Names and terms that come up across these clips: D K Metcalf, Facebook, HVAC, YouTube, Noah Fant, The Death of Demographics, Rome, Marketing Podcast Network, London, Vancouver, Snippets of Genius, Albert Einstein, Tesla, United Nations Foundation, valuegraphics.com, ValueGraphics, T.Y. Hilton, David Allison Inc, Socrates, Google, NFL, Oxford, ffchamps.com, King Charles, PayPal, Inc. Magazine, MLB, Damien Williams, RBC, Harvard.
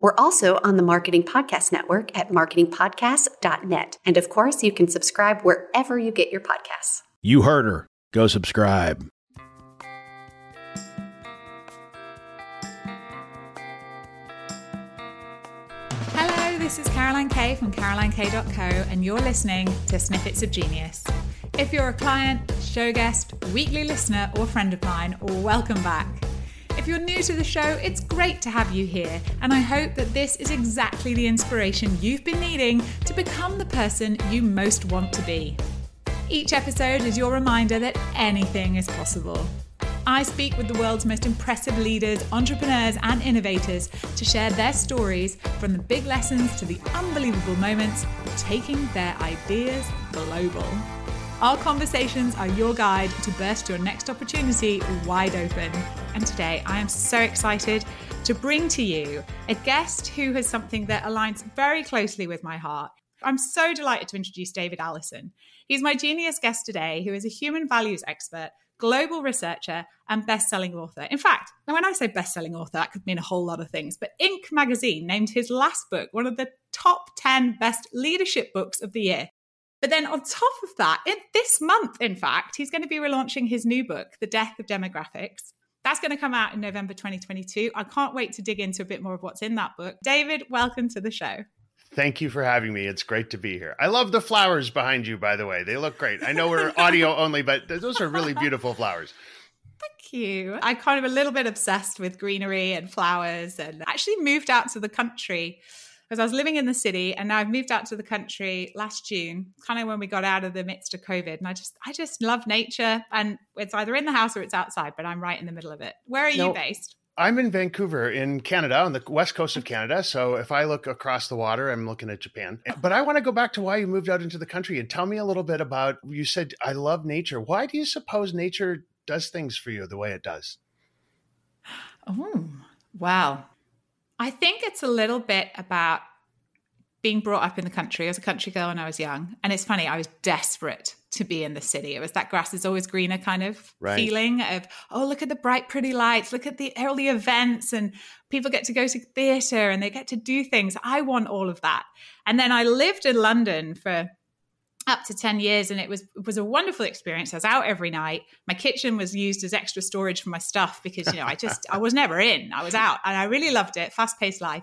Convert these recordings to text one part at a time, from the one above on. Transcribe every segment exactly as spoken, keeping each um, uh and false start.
We're also on the Marketing Podcast Network at marketing podcast dot net. And of course, you can subscribe wherever you get your podcasts. You heard her. Go subscribe. Hello, this is Caroline K from Caroline K dot co, and you're listening to Snippets of Genius. If you're a client, show guest, weekly listener, or friend of mine, welcome back. If you're new to the show, it's great to have you here, and I hope that this is exactly the inspiration you've been needing to become the person you most want to be. Each episode is your reminder that anything is possible. I speak with the world's most impressive leaders, entrepreneurs, and innovators to share their stories, from the big lessons to the unbelievable moments, taking their ideas global. Our conversations are your guide to burst your next opportunity wide open. And today I am so excited to bring to you a guest who has something that aligns very closely with my heart. I'm so delighted to introduce David Allison. He's my genius guest today, who is a human values expert, global researcher, and best-selling author. In fact, now when I say best-selling author, that could mean a whole lot of things, but Inc Magazine named his last book one of the top ten best leadership books of the year. But then on top of that, in this month, in fact, he's going to be relaunching his new book, The Death of Demographics. That's going to come out in November twenty twenty-two. I can't wait to dig into a bit more of what's in that book. David, welcome to the show. Thank you for having me. It's great to be here. I love the flowers behind you, by the way. They look great. I know we're audio only, but those are really beautiful flowers. Thank you. I'm kind of a little bit obsessed with greenery and flowers, and actually moved out to the country because I was living in the city, and now I've moved out to the country last June, kind of when we got out of the midst of COVID. And I just, I just love nature, and it's either in the house or it's outside, but I'm right in the middle of it. Where are you now based? I'm in Vancouver in Canada, on the west coast of Canada. So if I look across the water, I'm looking at Japan. But I want to go back to why you moved out into the country, and tell me a little bit about, you said, I love nature. Why do you suppose nature does things for you the way it does? Oh, wow. I think it's a little bit about being brought up in the country. I was a country girl when I was young. And it's funny, I was desperate to be in the city. It was that grass is always greener kind of right. feeling of, oh, look at the bright, pretty lights. Look at the early events, and people get to go to theater and they get to do things. I want all of that. And then I lived in London for up to ten years, and it was it was a wonderful experience. I was out every night. My kitchen was used as extra storage for my stuff because, you know, I just, I was never in, I was out, and I really loved it. Fast paced life.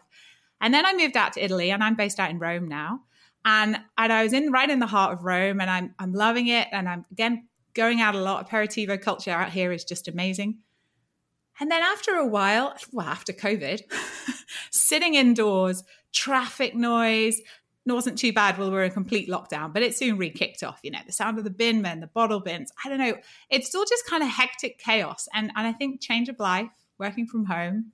And then I moved out to Italy, and I'm based out in Rome now. And, and I was in right in the heart of Rome, and I'm, I'm loving it. And I'm again, going out a lot. Aperitivo culture out here is just amazing. And then after a while, well, after COVID, sitting indoors, traffic noise, it wasn't too bad while we were in complete lockdown, but it soon re-kicked off, you know, the sound of the bin men, the bottle bins. I don't know. It's still just kind of hectic chaos. And, and I think change of life, working from home,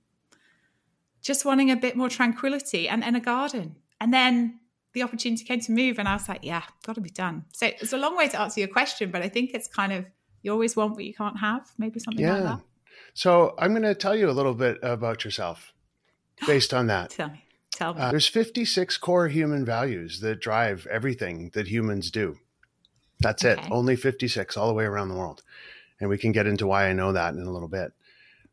just wanting a bit more tranquility, and, and a garden. And then the opportunity came to move, and I was like, yeah, got to be done. So it's a long way to answer your question, but I think it's kind of, you always want what you can't have, maybe something yeah. like that. So I'm going to tell you a little bit about yourself based on that. Tell me. Uh, there's fifty-six core human values that drive everything that humans do. That's okay. It. Only fifty-six all the way around the world. And we can get into why I know that in a little bit.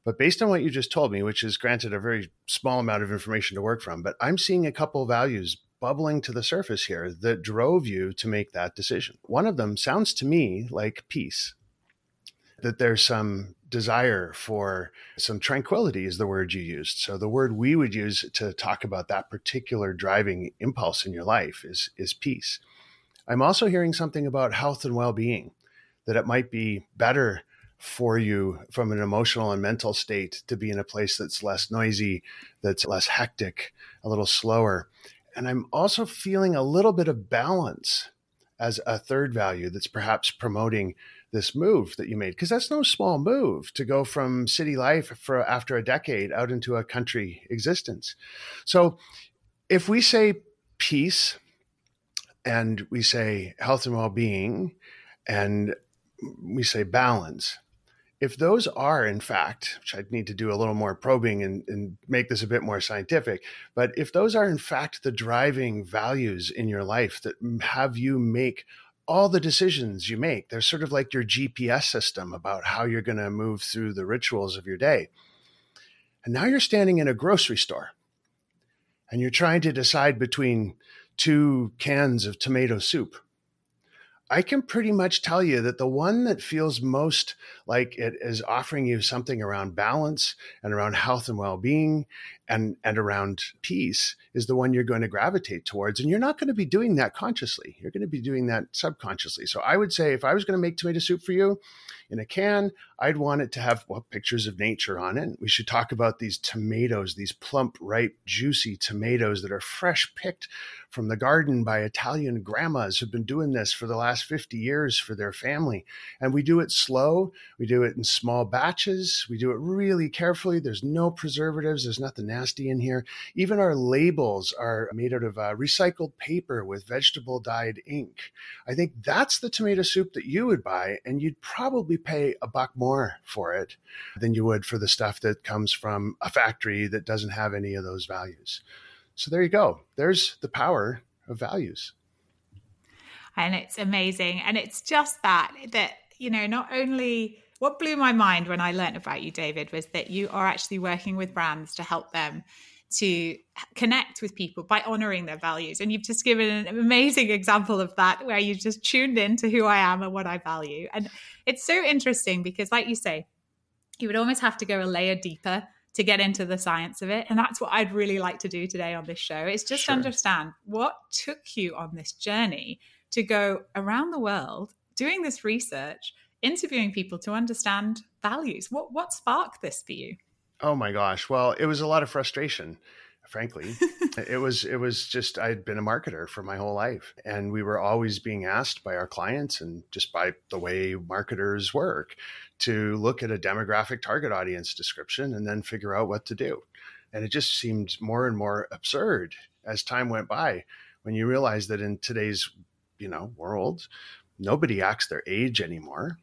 But based on what you just told me, which is granted a very small amount of information to work from, but I'm seeing a couple of values bubbling to the surface here that drove you to make that decision. One of them sounds to me like peace, that there's some desire for some tranquility is the word you used. So the word we would use to talk about that particular driving impulse in your life is, is peace. I'm also hearing something about health and well-being, that it might be better for you from an emotional and mental state to be in a place that's less noisy, that's less hectic, a little slower. And I'm also feeling a little bit of balance as a third value that's perhaps promoting this move that you made, because that's no small move to go from city life for after a decade out into a country existence. So if we say peace and we say health and well-being and we say balance, if those are, in fact, which I'd need to do a little more probing and, and make this a bit more scientific, but if those are, in fact, the driving values in your life that have you make all the decisions you make, they're sort of like your G P S system about how you're going to move through the rituals of your day. And now you're standing in a grocery store and you're trying to decide between two cans of tomato soup. I can pretty much tell you that the one that feels most like it is offering you something around balance and around health and well-being and, and around peace is the one you're going to gravitate towards. And you're not going to be doing that consciously. You're going to be doing that subconsciously. So I would say if I was going to make tomato soup for you in a can, I'd want it to have well, pictures of nature on it. We should talk about these tomatoes, these plump, ripe, juicy tomatoes that are fresh picked from the garden by Italian grandmas who've been doing this for the last fifty years for their family. And we do it slow. We do it in small batches. We do it really carefully. There's no preservatives. There's nothing nasty in here. Even our labels are made out of uh, recycled paper with vegetable dyed ink. I think that's the tomato soup that you would buy. And you'd probably pay a buck more for it than you would for the stuff that comes from a factory that doesn't have any of those values. So there you go. There's the power of values. And it's amazing. And it's just that, that, you know, not only what blew my mind when I learned about you, David, was that you are actually working with brands to help them to connect with people by honoring their values. And you've just given an amazing example of that, where you just tuned in to who I am and what I value. And it's so interesting because, like you say, you would almost have to go a layer deeper to get into the science of it. And that's what I'd really like to do today on this show, is just sure. understand what took you on this journey to go around the world doing this research, interviewing people to understand values. What what sparked this for you? Oh my gosh. Well, it was a lot of frustration, frankly. It was it was just, I'd been a marketer for my whole life. And we were always being asked by our clients and just by the way marketers work to look at a demographic target audience description and then figure out what to do. And it just seemed more and more absurd as time went by, when you realize that in today's you know, world, nobody acts their age anymore.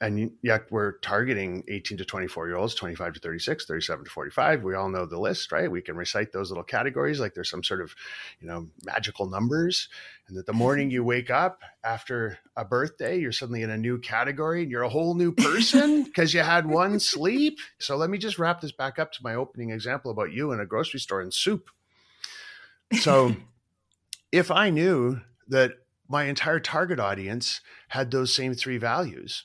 And yet we're targeting eighteen to twenty-four year olds, twenty-five to thirty-six, thirty-seven to forty-five. We all know the list, right? We can recite those little categories like there's some sort of, you know, magical numbers. And that the morning you wake up after a birthday, you're suddenly in a new category and you're a whole new person because you had one sleep. So let me just wrap this back up to my opening example about you in a grocery store and soup. So if I knew that my entire target audience had those same three values,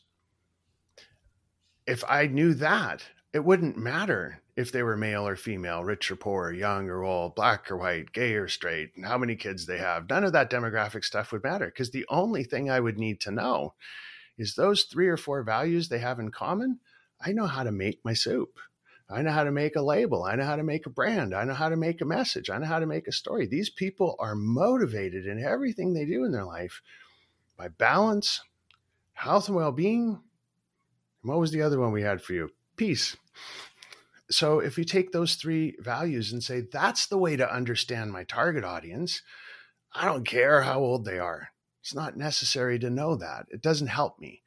if I knew that, it wouldn't matter if they were male or female, rich or poor, young or old, black or white, gay or straight, and how many kids they have. None of that demographic stuff would matter, because the only thing I would need to know is those three or four values they have in common. I know how to make my soup. I know how to make a label. I know how to make a brand. I know how to make a message. I know how to make a story. These people are motivated in everything they do in their life by balance, health and well-being. And what was the other one we had for you? Peace. So if you take those three values and say, that's the way to understand my target audience, I don't care how old they are. It's not necessary to know that. It doesn't help me.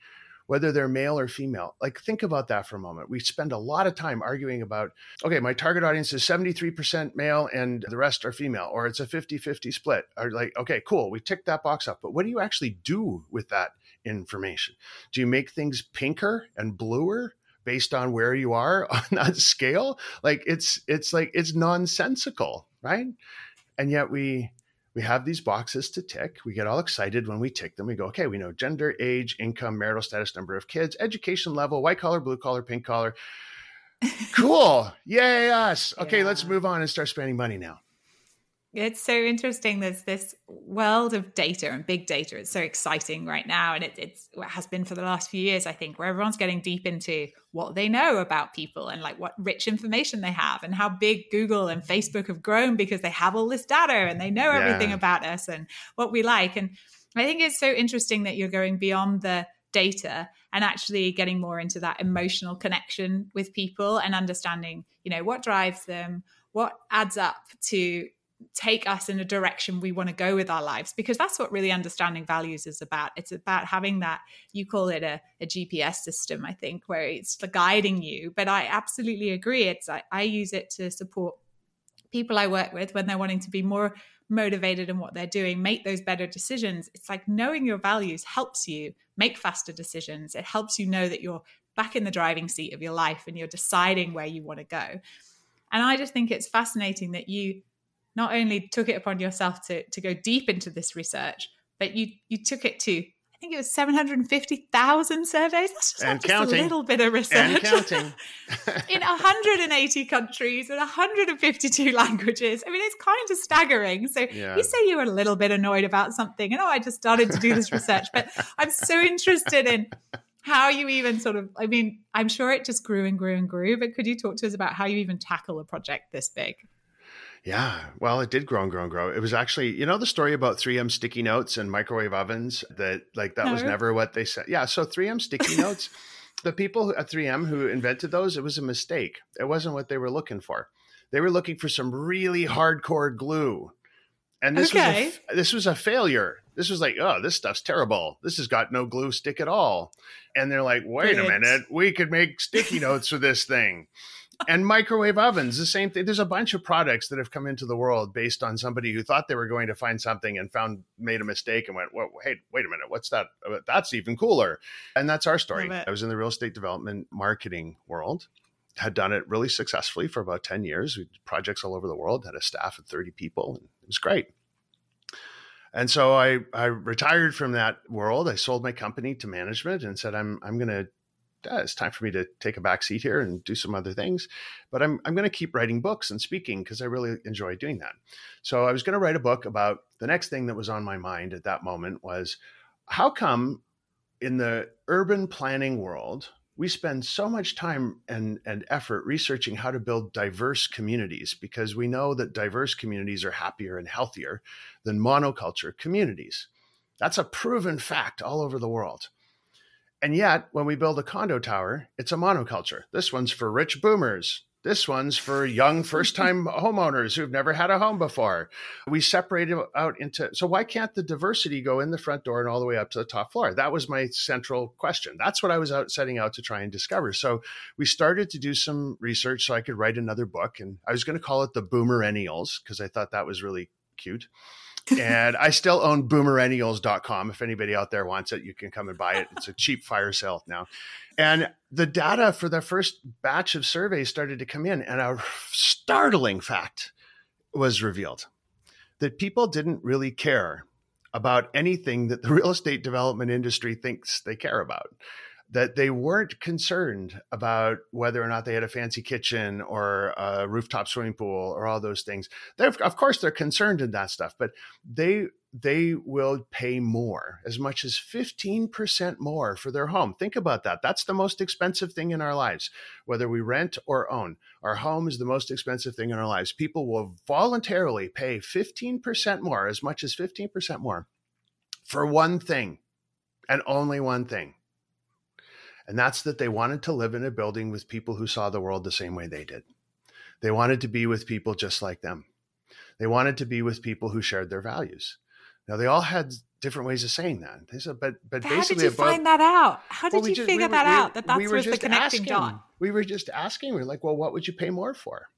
Whether they're male or female. Like, think about that for a moment. We spend a lot of time arguing about, okay, my target audience is seventy-three percent male and the rest are female, or it's a fifty-fifty split. Or like, okay, cool. We ticked that box up. But what do you actually do with that information? Do you make things pinker and bluer based on where you are on that scale? Like it's, it's like, it's nonsensical, right? And yet we, We have these boxes to tick. We get all excited when we tick them. We go, okay, we know gender, age, income, marital status, number of kids, education level, white collar, blue collar, pink collar. Cool. Yay, us. Okay, yeah. Let's move on and start spending money now. It's so interesting. There's this world of data and big data. It's so exciting right now. And it, it's, it has been for the last few years, I think, where everyone's getting deep into what they know about people and like what rich information they have and how big Google and Facebook have grown because they have all this data and they know yeah. everything about us and what we like. And I think it's so interesting that you're going beyond the data and actually getting more into that emotional connection with people and understanding, you know, what drives them, what adds up to take us in a direction we want to go with our lives, because that's what really understanding values is about. It's about having that, you call it a, a G P S system, I think, where it's guiding you. But I absolutely agree. It's I, I use it to support people I work with when they're wanting to be more motivated in what they're doing, make those better decisions. It's like knowing your values helps you make faster decisions. It helps you know that you're back in the driving seat of your life and you're deciding where you want to go. And I just think it's fascinating that you not only took it upon yourself to, to go deep into this research, but you you took it to, I think it was seven hundred fifty thousand surveys. That's just, and like counting. Just a little bit of research. And counting. In one hundred eighty countries and one hundred fifty-two languages. I mean, it's kind of staggering. So yeah. you say you were a little bit annoyed about something and, oh, I just started to do this research. But I'm so interested in how you even sort of, I mean, I'm sure it just grew and grew and grew, but could you talk to us about how you even tackle a project this big? Yeah, well, it did grow and grow and grow. It was actually, you know, the story about three M sticky notes and microwave ovens, that like that no. was never what they said. Yeah, so three M sticky notes, the people at three M who invented those, it was a mistake. It wasn't what they were looking for. They were looking for some really hardcore glue. And this okay. was a, this was a failure. This was like, oh, this stuff's terrible. This has got no glue stick at all. And they're like, wait Brilliant. a minute, we could make sticky notes with this thing. And microwave ovens, the same thing. There's a bunch of products that have come into the world based on somebody who thought they were going to find something and found, made a mistake and went, well, hey, wait a minute, what's that? That's even cooler. And that's our story. I was in the real estate development marketing world, had done it really successfully for about ten years. We did projects all over the world, had a staff of thirty people. And it was great. And so I, I retired from that world. I sold my company to management and said, I'm, I'm going to, Uh, it's time for me to take a back seat here and do some other things. But I'm I'm going to keep writing books and speaking because I really enjoy doing that. So I was going to write a book about, the next thing that was on my mind at that moment was, how come in the urban planning world, we spend so much time and, and effort researching how to build diverse communities, because we know that diverse communities are happier and healthier than monoculture communities. That's a proven fact all over the world. And yet, when we build a condo tower, it's a monoculture. This one's for rich boomers. This one's for young first-time homeowners who've never had a home before. We separate it out into, so why can't the diversity go in the front door and all the way up to the top floor? That was my central question. That's what I was out setting out to try and discover. So we started to do some research so I could write another book. And I was going to call it The Boomerennials, because I thought that was really cute. And I still own boomerennials dot com. If anybody out there wants it, you can come and buy it. It's a cheap fire sale now. And the data for the first batch of surveys started to come in. And a startling fact was revealed, that people didn't really care about anything that the real estate development industry thinks they care about. That they weren't concerned about whether or not they had a fancy kitchen or a rooftop swimming pool or all those things. They're, of course, they're concerned in that stuff, but they they will pay more, as much as fifteen percent more for their home. Think about that. That's the most expensive thing in our lives, whether we rent or own. Our home is the most expensive thing in our lives. People will voluntarily pay fifteen percent more, as much as fifteen percent more, for one thing, and only one thing. And that's that they wanted to live in a building with people who saw the world the same way they did. They wanted to be with people just like them. They wanted to be with people who shared their values. Now, they all had different ways of saying that. They said, but but, but basically, how did you about, find that out? How did well, you just, figure we were, that we, out? That that's we was the connecting asking, dot. We were just asking. We were like, well, what would you pay more for?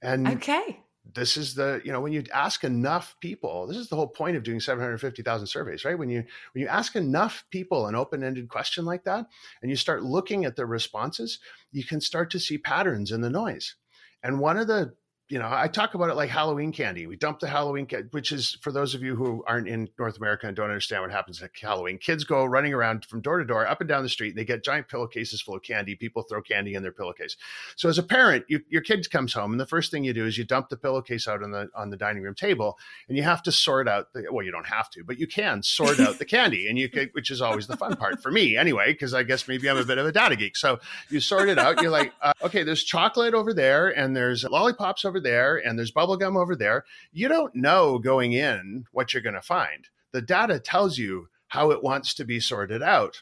And okay. This is the, you know, when you ask enough people, this is the whole point of doing seven hundred fifty thousand surveys, right? When you, when you ask enough people an open-ended question like that, and you start looking at their responses, you can start to see patterns in the noise. And one of the you know, I talk about it like Halloween candy. We dump the Halloween candy, which is, for those of you who aren't in North America and don't understand what happens at Halloween, kids go running around from door to door, up and down the street, and they get giant pillowcases full of candy. People throw candy in their pillowcase. So as a parent, you, your kid comes home, and the first thing you do is you dump the pillowcase out on the on the dining room table, and you have to sort out, the, well, you don't have to, but you can sort out the candy, and you can, which is always the fun part for me anyway, because I guess maybe I'm a bit of a data geek. So you sort it out. You're like, uh, okay, there's chocolate over there, and there's lollipops over there, and there's bubble gum over there. You don't know going in what you're going to find. The data tells you how it wants to be sorted out.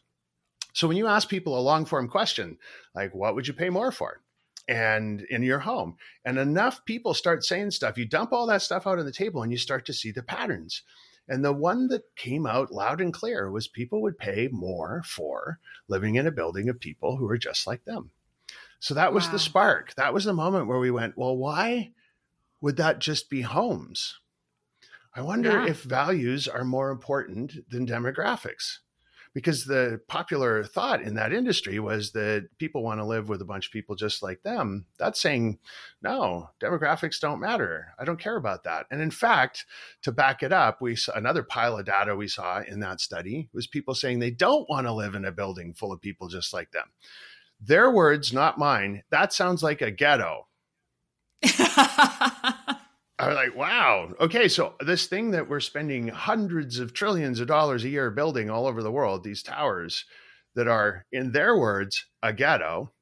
So when you ask people a long form question, like, what would you pay more for? And in your home, and enough people start saying stuff, you dump all that stuff out on the table and you start to see the patterns. And the one that came out loud and clear was people would pay more for living in a building of people who are just like them. So that was wow. the spark. That was the moment where we went, well, why would that just be homes? I wonder yeah. if values are more important than demographics, because the popular thought in that industry was that people want to live with a bunch of people just like them. That's saying, no, demographics don't matter. I don't care about that. And in fact, to back it up, we saw another pile of data we saw in that study was people saying they don't want to live in a building full of people just like them. Their words, not mine. That sounds like a ghetto. I was like, wow. Okay, so this thing that we're spending hundreds of trillions of dollars a year building all over the world, these towers that are, in their words, a ghetto,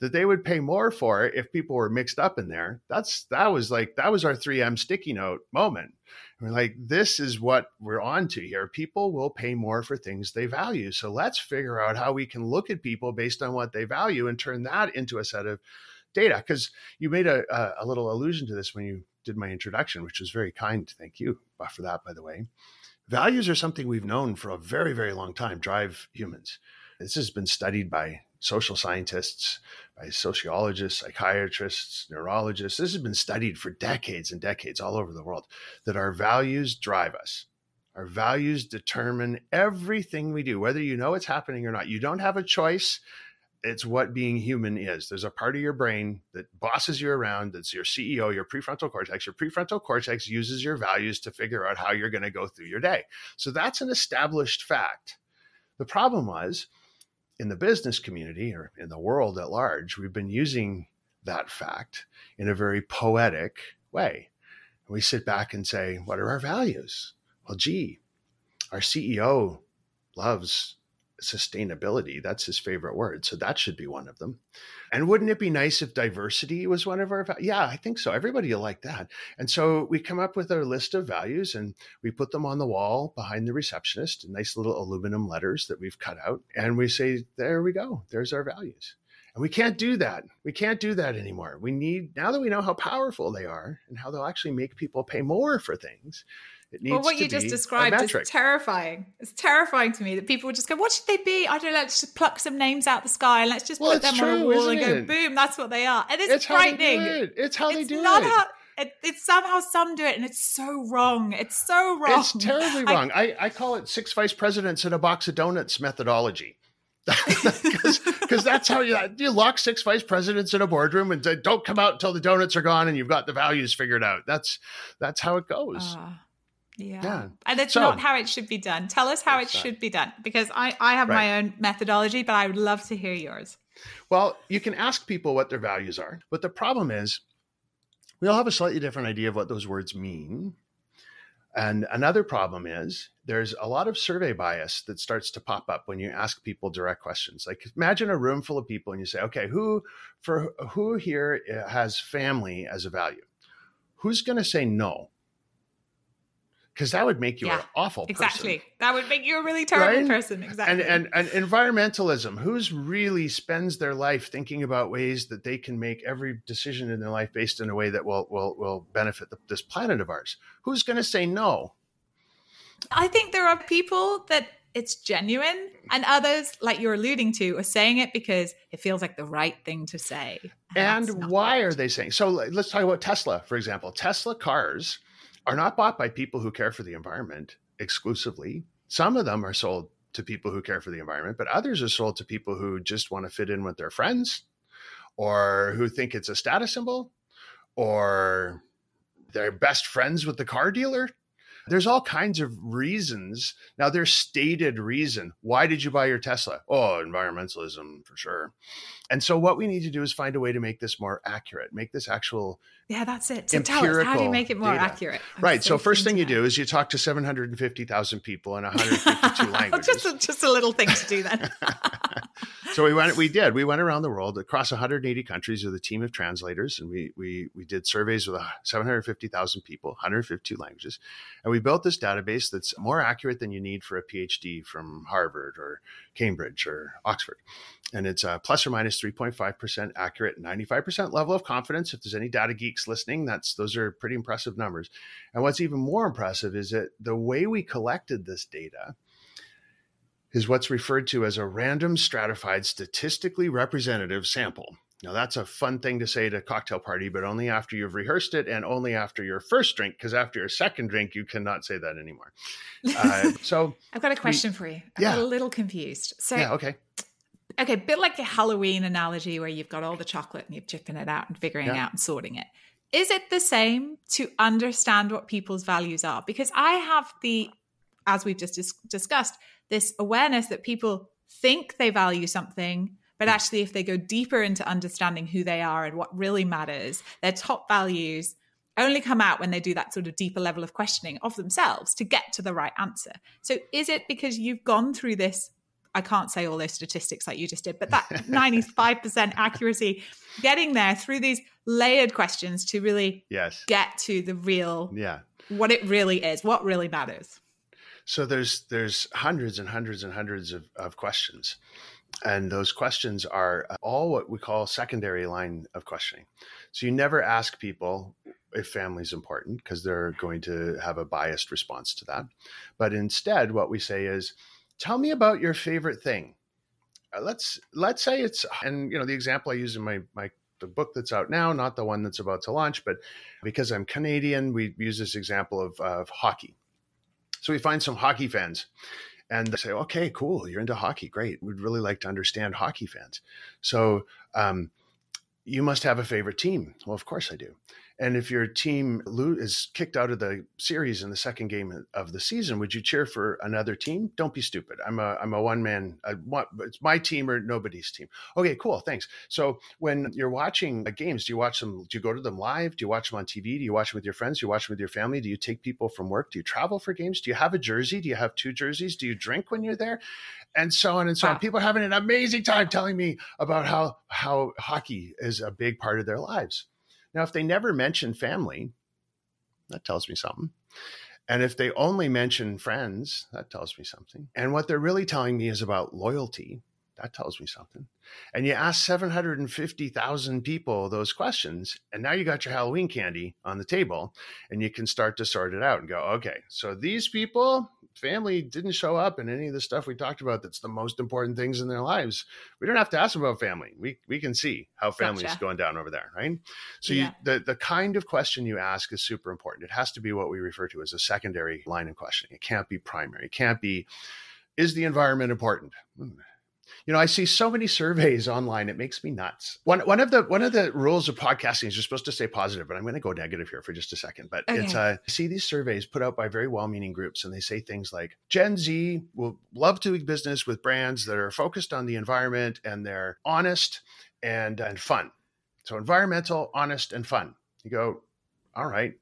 that they would pay more for if people were mixed up in there. That's that was like that was our three M sticky note moment. We're like, this is what we're on to here. People will pay more for things they value. So let's figure out how we can look at people based on what they value and turn that into a set of data. Because you made a, a a little allusion to this when you did my introduction, which was very kind. Thank you for that, by the way. Values are something we've known for a very, very long time, drive humans. This has been studied by social scientists, by sociologists, psychiatrists, neurologists. This has been studied for decades and decades all over the world, that our values drive us. Our values determine everything we do, whether you know it's happening or not. You don't have a choice. It's what being human is. There's a part of your brain that bosses you around. That's your C E O, your prefrontal cortex. Your prefrontal cortex uses your values to figure out how you're going to go through your day. So that's an established fact. The problem was, in the business community or in the world at large, we've been using that fact in a very poetic way. And we sit back and say, what are our values? Well, gee, our C E O loves sustainability. That's his favorite word. So that should be one of them. And wouldn't it be nice if diversity was one of our values? Yeah, I think so. Everybody will like that. And so we come up with our list of values and we put them on the wall behind the receptionist in nice little aluminum letters that we've cut out. And we say, there we go. There's our values. And we can't do that. We can't do that anymore. We need, now that we know how powerful they are and how they'll actually make people pay more for things, it needs well, what to you just described is terrifying. It's terrifying to me that people would just go, what should they be? I don't know, let's just pluck some names out of the sky and let's just well, put them true, on a wall and go, it? boom, that's what they are. And it's, it's frightening. How they do it. It's how it's they do not it. How, it. It's somehow some do it and it's so wrong. It's so wrong. It's terribly wrong. I, I, I call it six vice presidents in a box of donuts methodology. Because that's how you, you lock six vice presidents in a boardroom and say, don't come out until the donuts are gone and you've got the values figured out. That's, that's how it goes. Uh. Yeah. yeah. And it's so, not how it should be done. Tell us how it should not. be done, because I, I have right. my own methodology, but I would love to hear yours. Well, you can ask people what their values are, but the problem is we all have a slightly different idea of what those words mean. And another problem is there's a lot of survey bias that starts to pop up when you ask people direct questions. Like, imagine a room full of people and you say, okay, who for who here has family as a value? Who's going to say no? Because that would make you yeah, an awful exactly. person. Exactly. That would make you a really terrible right? person. Exactly. And, and and environmentalism. Who's really spends their life thinking about ways that they can make every decision in their life based in a way that will will will benefit the, this planet of ours? Who's going to say no? I think there are people that it's genuine, and others, like you're alluding to, are saying it because it feels like the right thing to say. And, and why right. are they saying? So let's talk about Tesla, for example. Tesla cars are not bought by people who care for the environment exclusively. Some of them are sold to people who care for the environment, but others are sold to people who just want to fit in with their friends or who think it's a status symbol or they're best friends with the car dealer. There's all kinds of reasons. Now, there's stated reason. Why did you buy your Tesla? Oh, environmentalism for sure. And so what we need to do is find a way to make this more accurate, make this actual Yeah, that's it. So tell us, how do you make it more data. accurate? I'm right. So first thing you do is you talk to seven hundred fifty thousand people in one hundred fifty-two languages. Just a, just a little thing to do then. So we went, we did, we went around the world across one hundred eighty countries with a team of translators. And we, we, we did surveys with seven hundred fifty thousand people, one hundred fifty-two languages. And we built this database that's more accurate than you need for a PhD from Harvard or Cambridge or Oxford. And it's a plus or minus three point five percent accurate, ninety-five percent level of confidence. If there's any data geeks listening, that's those are pretty impressive numbers. And what's even more impressive is that the way we collected this data is what's referred to as a random stratified statistically representative sample. Now, that's a fun thing to say at a cocktail party, but only after you've rehearsed it and only after your first drink, because after your second drink, you cannot say that anymore. Uh, so I've got a question we, for you. I'm yeah. a little confused. So, yeah, okay. Okay, a bit like a Halloween analogy where you've got all the chocolate and you're chipping it out and figuring yeah. it out and sorting it. Is it the same to understand what people's values are? Because I have the, as we've just dis- discussed, this awareness that people think they value something, but actually, if they go deeper into understanding who they are and what really matters, their top values only come out when they do that sort of deeper level of questioning of themselves to get to the right answer. So is it because you've gone through this, I can't say all those statistics like you just did, but that ninety-five percent accuracy, getting there through these layered questions to really yes. get to the real, yeah. what it really is, what really matters? So there's there's hundreds and hundreds and hundreds of, of questions. And those questions are all what we call secondary line of questioning. So you never ask people if family is important because they're going to have a biased response to that. But instead, what we say is, tell me about your favorite thing. Let's let's say it's, and you know, the example I use in my my the book that's out now, not the one that's about to launch, but because I'm Canadian, we use this example of, of hockey. So we find some hockey fans. And they say, okay, cool. You're into hockey. Great. We'd really like to understand hockey fans. So um, you must have a favorite team. Well, of course I do. And if your team is kicked out of the series in the second game of the season, would you cheer for another team? Don't be stupid. I'm a I'm a one man. I want, it's my team or nobody's team. Okay, cool. Thanks. So when you're watching games, do you watch them? Do you go to them live? Do you watch them on T V? Do you watch them with your friends? Do you watch them with your family? Do you take people from work? Do you travel for games? Do you have a jersey? Do you have two jerseys? Do you drink when you're there? And so on and so wow. on. People are having an amazing time telling me about how how hockey is a big part of their lives. Now, if they never mention family, that tells me something. And if they only mention friends, that tells me something. And what they're really telling me is about loyalty. That tells me something. And you ask seven hundred fifty thousand people those questions, and now you got your Halloween candy on the table, and you can start to sort it out and go, okay, so these people, family didn't show up in any of the stuff we talked about that's the most important things in their lives. We don't have to ask them about family. We we can see how family's gotcha. going down over there, right? So yeah. you, the, the kind of question you ask is super important. It has to be what we refer to as a secondary line of questioning. It can't be primary. It can't be, is the environment important? Hmm. You know, I see so many surveys online. It makes me nuts. One one of the one of the rules of podcasting is you're supposed to stay positive, but I'm going to go negative here for just a second. But okay. it's uh, I see these surveys put out by very well-meaning groups, and they say things like, Gen Z will love doing business with brands that are focused on the environment and they're honest and, and fun. So environmental, honest, and fun. You go, all right,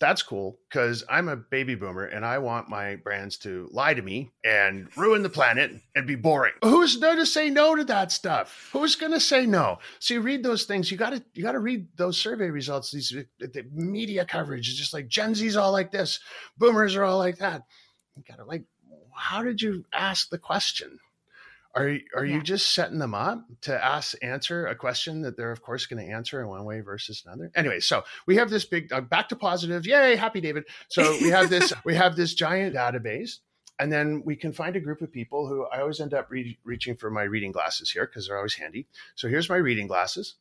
that's cool because I'm a baby boomer and I want my brands to lie to me and ruin the planet and be boring. Who's going to say no to that stuff? Who's going to say no? So you read those things. You got to you got to read those survey results. These the media coverage is just like Gen Z's all like this. Boomers are all like that. You got to like, how did you ask the question? Are, are yeah. you just setting them up to ask, answer a question that they're, of course, going to answer in one way versus another? Anyway, so we have this big, uh, back to positive. Yay, happy David. So we have this we have this giant database, and then we can find a group of people who I always end up re- reaching for my reading glasses here because they're always handy. So here's my reading glasses,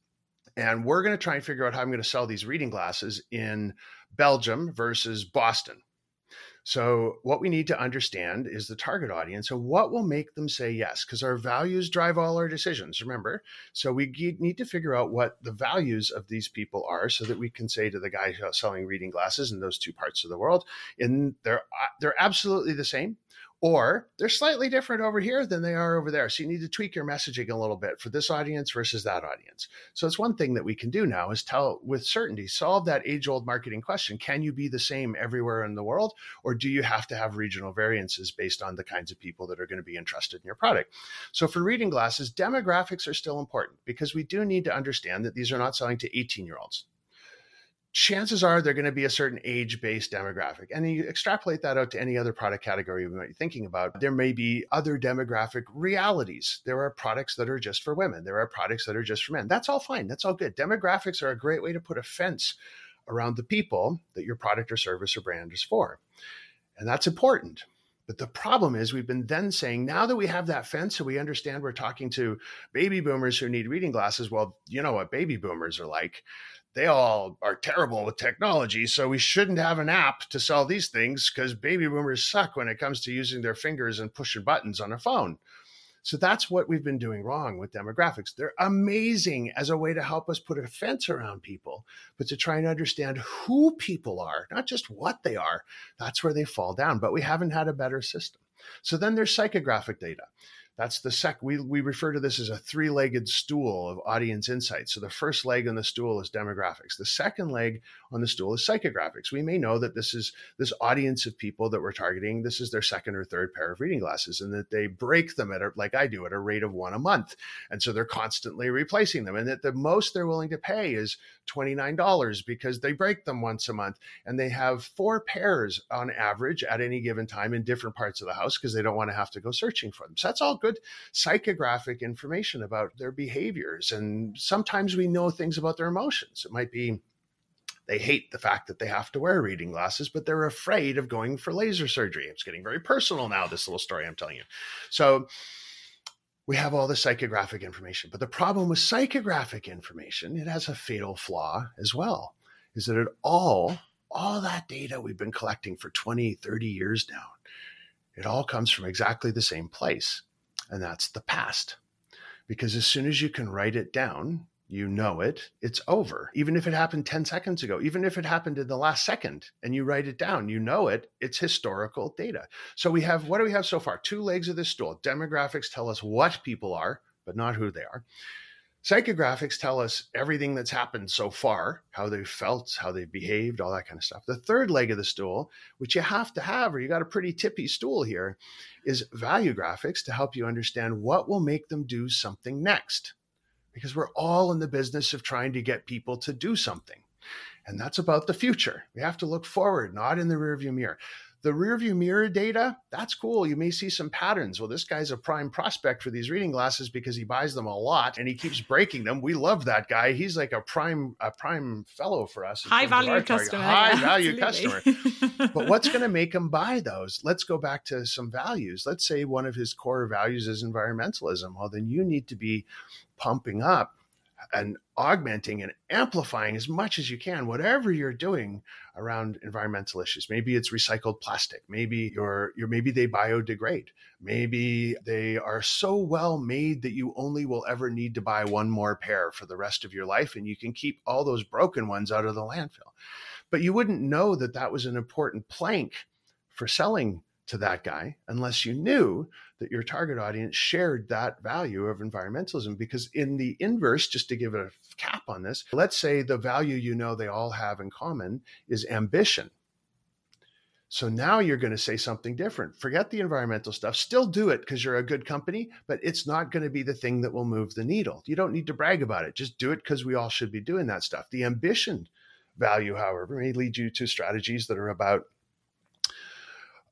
and we're going to try and figure out how I'm going to sell these reading glasses in Belgium versus Boston. So what we need to understand is the target audience. So what will make them say yes? Because our values drive all our decisions, remember? So we need to figure out what the values of these people are so that we can say to the guy selling reading glasses in those two parts of the world, and they're, they're absolutely the same, or they're slightly different over here than they are over there. So you need to tweak your messaging a little bit for this audience versus that audience. So it's one thing that we can do now is tell with certainty, solve that age-old marketing question. Can you be the same everywhere in the world? Or do you have to have regional variances based on the kinds of people that are going to be interested in your product? So for reading glasses, demographics are still important because we do need to understand that these are not selling to eighteen-year-olds. Chances are they're going to be a certain age-based demographic. And you extrapolate that out to any other product category we might be thinking about. There may be other demographic realities. There are products that are just for women. There are products that are just for men. That's all fine. That's all good. Demographics are a great way to put a fence around the people that your product or service or brand is for. And that's important. But the problem is we've been then saying, now that we have that fence, so we understand we're talking to baby boomers who need reading glasses. Well, you know what baby boomers are like. They all are terrible with technology, so we shouldn't have an app to sell these things because baby boomers suck when it comes to using their fingers and pushing buttons on a phone. So that's what we've been doing wrong with demographics. They're amazing as a way to help us put a fence around people, but to try and understand who people are, not just what they are, that's where they fall down. But we haven't had a better system. So then there's psychographic data. That's the sec. We, we refer to this as a three-legged stool of audience insights. So the first leg on the stool is demographics. The second leg on the stool is psychographics. We may know that this is this audience of people that we're targeting. This is their second or third pair of reading glasses, and that they break them at a, like I do at a rate of one a month, and so they're constantly replacing them. And that the most they're willing to pay is twenty-nine dollars because they break them once a month, and they have four pairs on average at any given time in different parts of the house because they don't want to have to go searching for them. So that's all good psychographic information about their behaviors. And sometimes we know things about their emotions. It might be they hate the fact that they have to wear reading glasses, but they're afraid of going for laser surgery. It's getting very personal now, this little story I'm telling you. So we have all the psychographic information. But the problem with psychographic information, it has a fatal flaw as well, is that it all, all that data we've been collecting for twenty, thirty years now, it all comes from exactly the same place. And that's the past, because as soon as you can write it down, you know it, it's over. Even if it happened ten seconds ago, even if it happened in the last second and you write it down, you know it, it's historical data. So we have, what do we have so far? Two legs of this stool. Demographics tell us what people are, but not who they are. Psychographics tell us everything that's happened so far, how they felt, how they behaved, all that kind of stuff. The third leg of the stool, which you have to have, or you got a pretty tippy stool here, is value graphics to help you understand what will make them do something next. Because we're all in the business of trying to get people to do something. And that's about the future. We have to look forward, not in the rearview mirror. The rearview mirror data, that's cool. You may see some patterns. Well, this guy's a prime prospect for these reading glasses because he buys them a lot and he keeps breaking them. We love that guy. He's like a prime a prime fellow for us. High value customer. High yeah, value absolutely. customer. But what's going to make him buy those? Let's go back to some values. Let's say one of his core values is environmentalism. Well, then you need to be pumping up and augmenting and amplifying as much as you can, whatever you're doing around environmental issues. Maybe it's recycled plastic. Maybe you're, you're, maybe they biodegrade. Maybe they are so well made that you only will ever need to buy one more pair for the rest of your life, and you can keep all those broken ones out of the landfill. But you wouldn't know that that was an important plank for selling to that guy unless you knew that your target audience shared that value of environmentalism. Because in the inverse, just to give it a cap on this, let's say the value you know they all have in common is ambition. So now you're going to say something different. Forget the environmental stuff. Still do it because you're a good company, but it's not going to be the thing that will move the needle. You don't need to brag about it. Just do it because we all should be doing that stuff. The ambition value, however, may lead you to strategies that are about,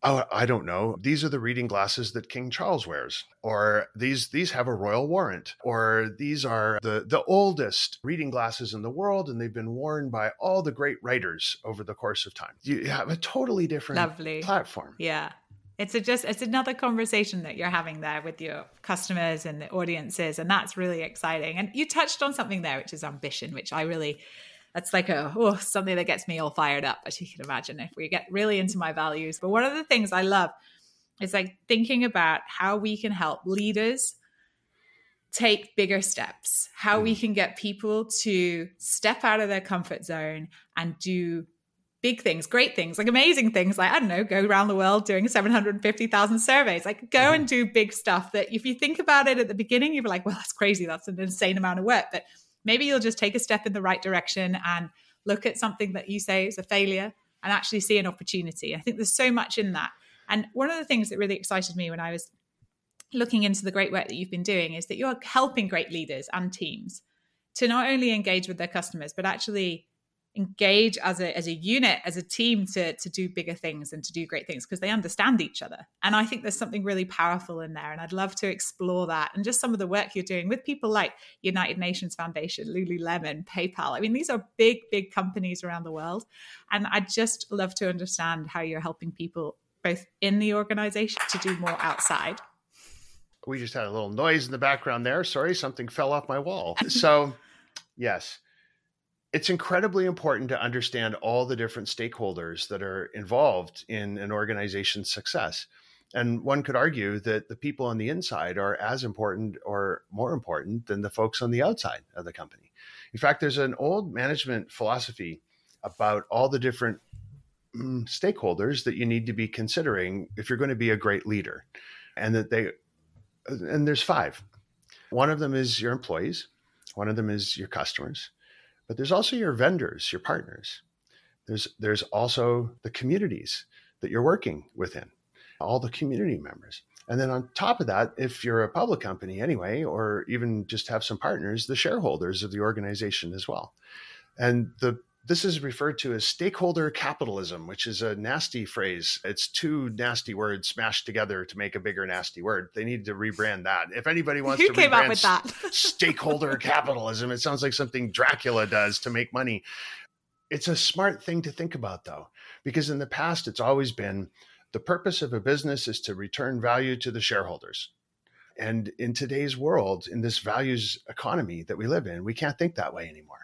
oh, I don't know, these are the reading glasses that King Charles wears, or these these have a royal warrant, or these are the, the oldest reading glasses in the world, and they've been worn by all the great writers over the course of time. You have a totally different Lovely. platform. Yeah. It's a just it's another conversation that you're having there with your customers and the audiences, and that's really exciting. And you touched on something there, which is ambition, which I really that's like a oh, something that gets me all fired up, as you can imagine, if we get really into my values. But one of the things I love is like thinking about how we can help leaders take bigger steps, how we can get people to step out of their comfort zone and do big things, great things, like amazing things. Like, I don't know, go around the world doing seven hundred fifty thousand surveys, like go and do big stuff that if you think about it at the beginning, you're like, well, that's crazy. That's an insane amount of work. But maybe you'll just take a step in the right direction and look at something that you say is a failure and actually see an opportunity. I think there's so much in that. And one of the things that really excited me when I was looking into the great work that you've been doing is that you're helping great leaders and teams to not only engage with their customers, but actually engage as a as a unit, as a team to, to do bigger things and to do great things because they understand each other. And I think there's something really powerful in there. And I'd love to explore that. And just some of the work you're doing with people like United Nations Foundation, Lululemon, PayPal. I mean, these are big, big companies around the world. And I'd just love to understand how you're helping people both in the organization to do more outside. We just had a little noise in the background there. Sorry, something fell off my wall. So yes, it's incredibly important to understand all the different stakeholders that are involved in an organization's success. And one could argue that the people on the inside are as important or more important than the folks on the outside of the company. In fact, there's an old management philosophy about all the different mm, stakeholders that you need to be considering if you're going to be a great leader, and that they And there's five. One of them is your employees. One of them is your customers, but there's also your vendors, your partners. There's, there's also the communities that you're working within, all the community members. And then on top of that, if you're a public company anyway, or even just have some partners, the shareholders of the organization as well. And the This is referred to as stakeholder capitalism, which is a nasty phrase. It's two nasty words smashed together to make a bigger nasty word. They need to rebrand that. If anybody wants Who to came rebrand up with that? Stakeholder capitalism, it sounds like something Dracula does to make money. It's a smart thing to think about, though, because in the past, it's always been the purpose of a business is to return value to the shareholders. And in today's world, in this values economy that we live in, we can't think that way anymore.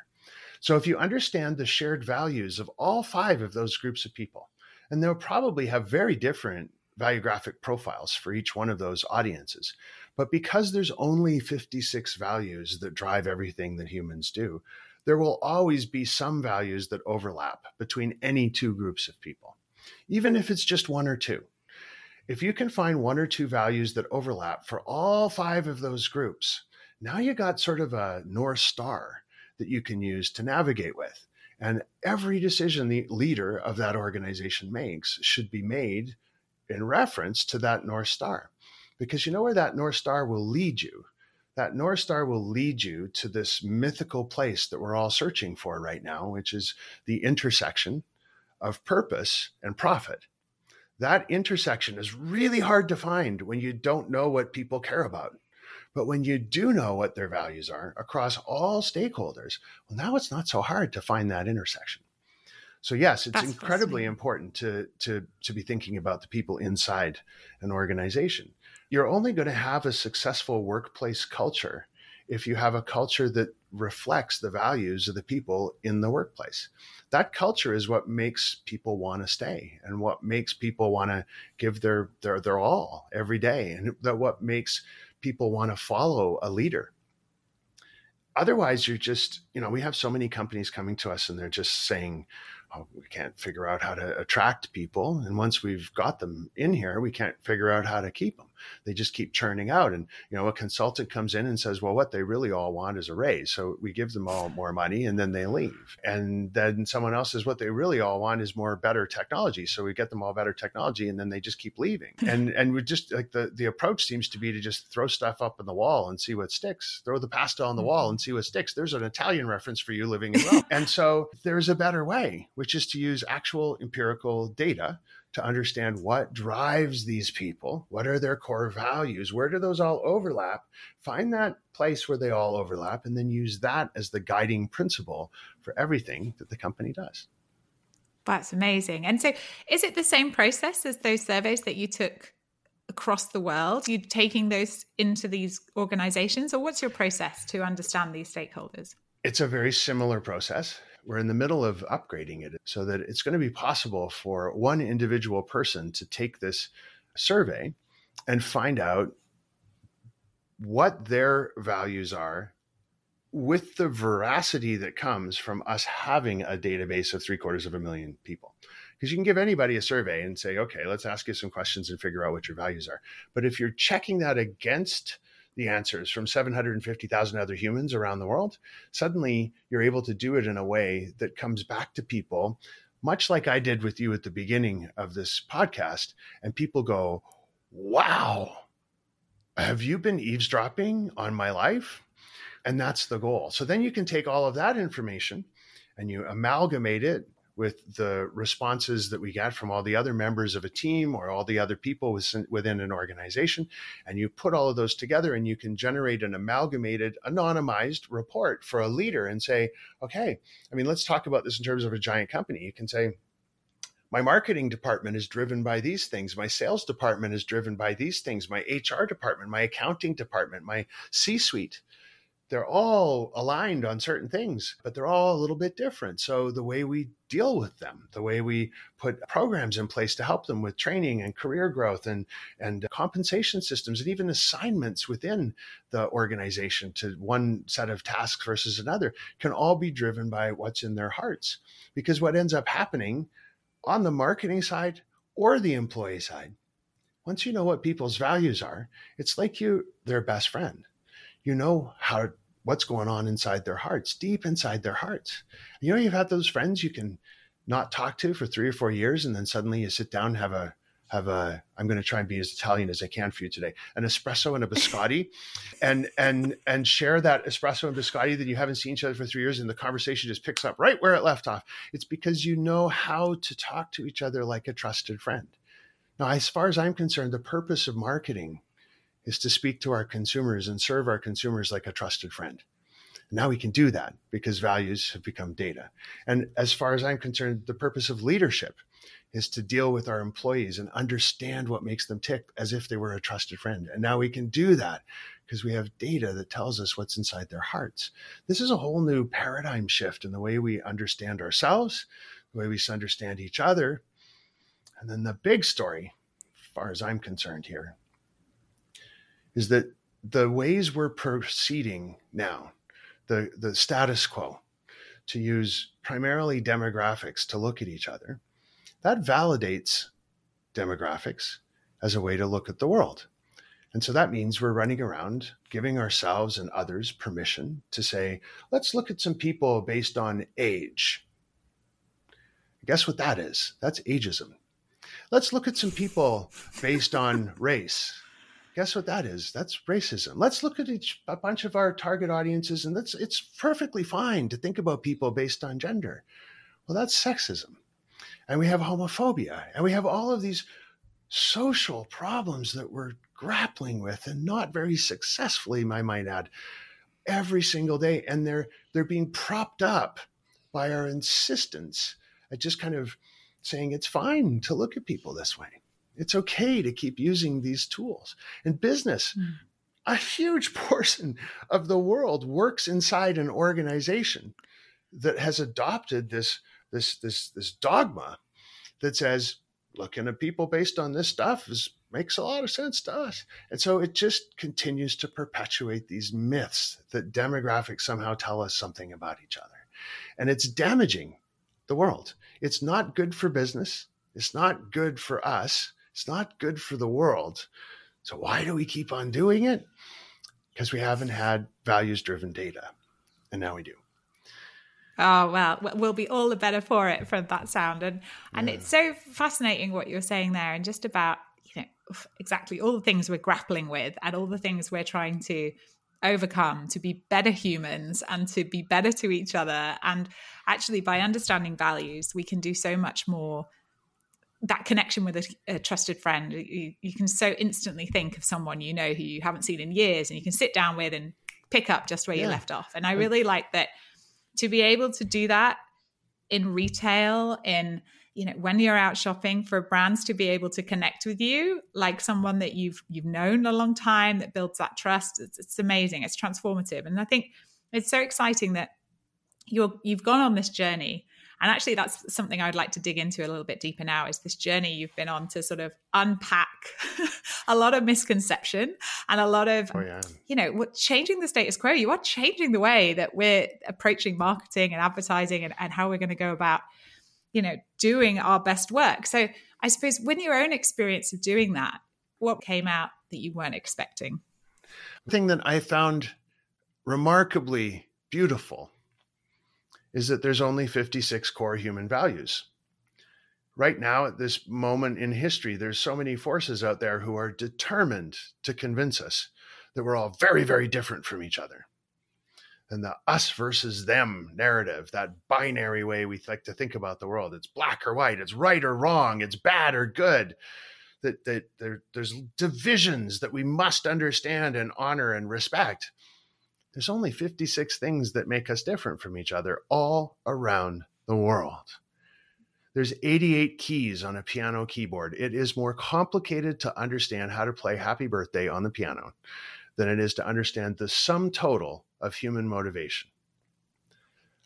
So if you understand the shared values of all five of those groups of people, and they'll probably have very different valuegraphic profiles for each one of those audiences. But because there's only fifty-six values that drive everything that humans do, there will always be some values that overlap between any two groups of people, even if it's just one or two. If you can find one or two values that overlap for all five of those groups, now you got sort of a North Star that you can use to navigate with. And every decision the leader of that organization makes should be made in reference to that North Star, because you know where that North Star will lead you. That North Star will lead you to this mythical place that we're all searching for right now, which is the intersection of purpose and profit. That intersection is really hard to find when you don't know what people care about. But when you do know what their values are across all stakeholders, well, now it's not so hard to find that intersection. So yes, it's That's incredibly important to, to, to be thinking about the people inside an organization. You're only going to have a successful workplace culture if you have a culture that reflects the values of the people in the workplace. That culture is what makes people want to stay and what makes people want to give their, their, their all every day, and that what makes people want to follow a leader. Otherwise, you're just, you know, we have so many companies coming to us and they're just saying, oh, we can't figure out how to attract people. And once we've got them in here, we can't figure out how to keep them. They just keep churning out. And, you know, a consultant comes in and says, well, what they really all want is a raise. So we give them all more money and then they leave. And then someone else says, what they really all want is more better technology. So we get them all better technology and then they just keep leaving. And and we just like the, the approach seems to be to just throw stuff up on the wall and see what sticks, throw the pasta on the wall and see what sticks. There's an Italian reference for you living in Rome. And so there's a better way, which is to use actual empirical data to understand what drives these people, what are their core values, where do those all overlap, find that place where they all overlap, and then use that as the guiding principle for everything that the company does. That's amazing. And so is it the same process as those surveys that you took across the world? You're taking those into these organizations, or what's your process to understand these stakeholders? It's a very similar process. We're in the middle of upgrading it so that it's going to be possible for one individual person to take this survey and find out what their values are with the veracity that comes from us having a database of three quarters of a million people. Because you can give anybody a survey and say, okay, let's ask you some questions and figure out what your values are. But if you're checking that against the answers from seven hundred fifty thousand other humans around the world, suddenly you're able to do it in a way that comes back to people, much like I did with you at the beginning of this podcast. And people go, wow, have you been eavesdropping on my life? And that's the goal. So then you can take all of that information and you amalgamate it with the responses that we got from all the other members of a team or all the other people within an organization. And you put all of those together and you can generate an amalgamated, anonymized report for a leader and say, okay, I mean, let's talk about this in terms of a giant company. You can say, my marketing department is driven by these things. My sales department is driven by these things. My H R department, my accounting department, my C-suite. They're all aligned on certain things, but they're all a little bit different. So the way we deal with them, the way we put programs in place to help them with training and career growth and, and compensation systems and even assignments within the organization to one set of tasks versus another can all be driven by what's in their hearts. Because what ends up happening on the marketing side or the employee side, once you know what people's values are, it's like you're their best friend. You know how what's going on inside their hearts, deep inside their hearts. You know, you've had those friends you can not talk to for three or four years, and then suddenly you sit down and have a, have a I'm going to try and be as Italian as I can for you today, an espresso and a biscotti, and and and share that espresso and biscotti that you haven't seen each other for three years, and the conversation just picks up right where it left off. It's because you know how to talk to each other like a trusted friend. Now, as far as I'm concerned, the purpose of marketing is to speak to our consumers and serve our consumers like a trusted friend. Now we can do that because values have become data. And as far as I'm concerned, the purpose of leadership is to deal with our employees and understand what makes them tick as if they were a trusted friend. And now we can do that because we have data that tells us what's inside their hearts. This is a whole new paradigm shift in the way we understand ourselves, the way we understand each other. And then the big story, as far as I'm concerned here, is that the ways we're proceeding now, the, the status quo, to use primarily demographics to look at each other, that validates demographics as a way to look at the world. And so that means we're running around giving ourselves and others permission to say, let's look at some people based on age. Guess what that is? That's ageism. Let's look at some people based on race. Guess what that is? That's racism. Let's look at each, a bunch of our target audiences, and that's, it's perfectly fine to think about people based on gender. Well, that's sexism. And we have homophobia, and we have all of these social problems that we're grappling with, and not very successfully, I might add, every single day. And they're they're being propped up by our insistence at just kind of saying it's fine to look at people this way. It's okay to keep using these tools. And business, mm. a huge portion of the world works inside an organization that has adopted this, this, this, this dogma that says, looking at people based on this stuff is, makes a lot of sense to us. And so it just continues to perpetuate these myths that demographics somehow tell us something about each other. And it's damaging the world. It's not good for business. It's not good for us. It's not good for the world. So why do we keep on doing it? Because we haven't had values-driven data. And now we do. Oh, well, we'll be all the better for it from that sound. And and yeah. It's so fascinating what you're saying there, and just about, you know, exactly all the things we're grappling with and all the things we're trying to overcome to be better humans and to be better to each other. And actually, by understanding values, we can do so much more. That connection with a, a trusted friend, you, you can so instantly think of someone you know who you haven't seen in years, and you can sit down with and pick up just where yeah. you left off. And I really like that, to be able to do that in retail, in, you know, when you're out shopping, for brands to be able to connect with you like someone that you've you've known a long time, that builds that trust. It's, it's amazing. It's transformative. And I think it's so exciting that you're, you've gone on this journey. And actually, that's something I'd like to dig into a little bit deeper now, is this journey you've been on to sort of unpack a lot of misconception and a lot of, oh, yeah. you know, what changing the status quo. You are changing the way that we're approaching marketing and advertising and, and how we're going to go about, you know, doing our best work. So I suppose with your own experience of doing that, what came out that you weren't expecting? The thing that I found remarkably beautiful is that there's only fifty-six core human values. Right now, at this moment in history, there's so many forces out there who are determined to convince us that we're all very, very different from each other. And the us versus them narrative, that binary way we like to think about the world, it's black or white, it's right or wrong, it's bad or good, that, that there, there's divisions that we must understand and honor and respect. There's only fifty-six things that make us different from each other all around the world. There's eighty-eight keys on a piano keyboard. It is more complicated to understand how to play Happy Birthday on the piano than it is to understand the sum total of human motivation.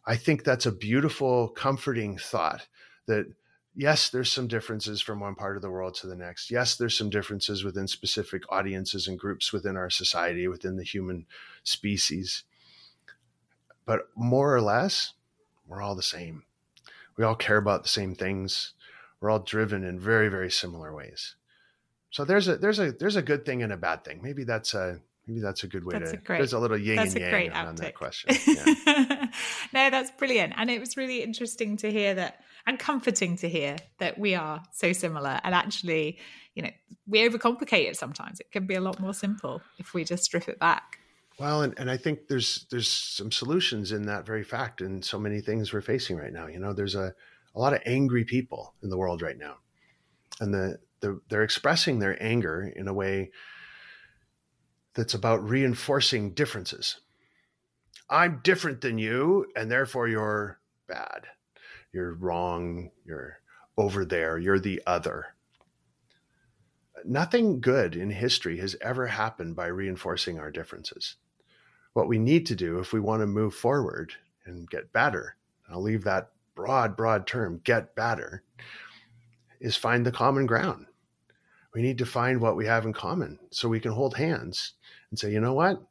I think that's a beautiful, comforting thought that, yes, there's some differences from one part of the world to the next. Yes, there's some differences within specific audiences and groups within our society, within the human species. But more or less, we're all the same. We all care about the same things. We're all driven in very, very similar ways. So there's a there's a there's a good thing and a bad thing. Maybe that's a maybe that's a good way that's to. A great, there's a little yin and yang on that question. Yeah. No, that's brilliant, and it was really interesting to hear that. And comforting to hear that we are so similar. And actually, you know, we overcomplicate it sometimes. It can be a lot more simple if we just strip it back. Well, and, and I think there's there's some solutions in that very fact and so many things we're facing right now. You know, there's a, a lot of angry people in the world right now. And the, the they're expressing their anger in a way that's about reinforcing differences. I'm different than you, and therefore you're bad. You're wrong, you're over there, you're the other. Nothing good in history has ever happened by reinforcing our differences. What we need to do if we want to move forward and get better, and I'll leave that broad, broad term, get better, is find the common ground. We need to find what we have in common so we can hold hands and say, you know what,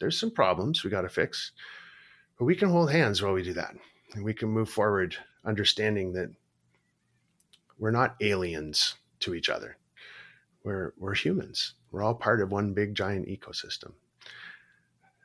there's some problems we got to fix, but we can hold hands while we do that. And we can move forward understanding that we're not aliens to each other. We're we're humans. We're all part of one big giant ecosystem.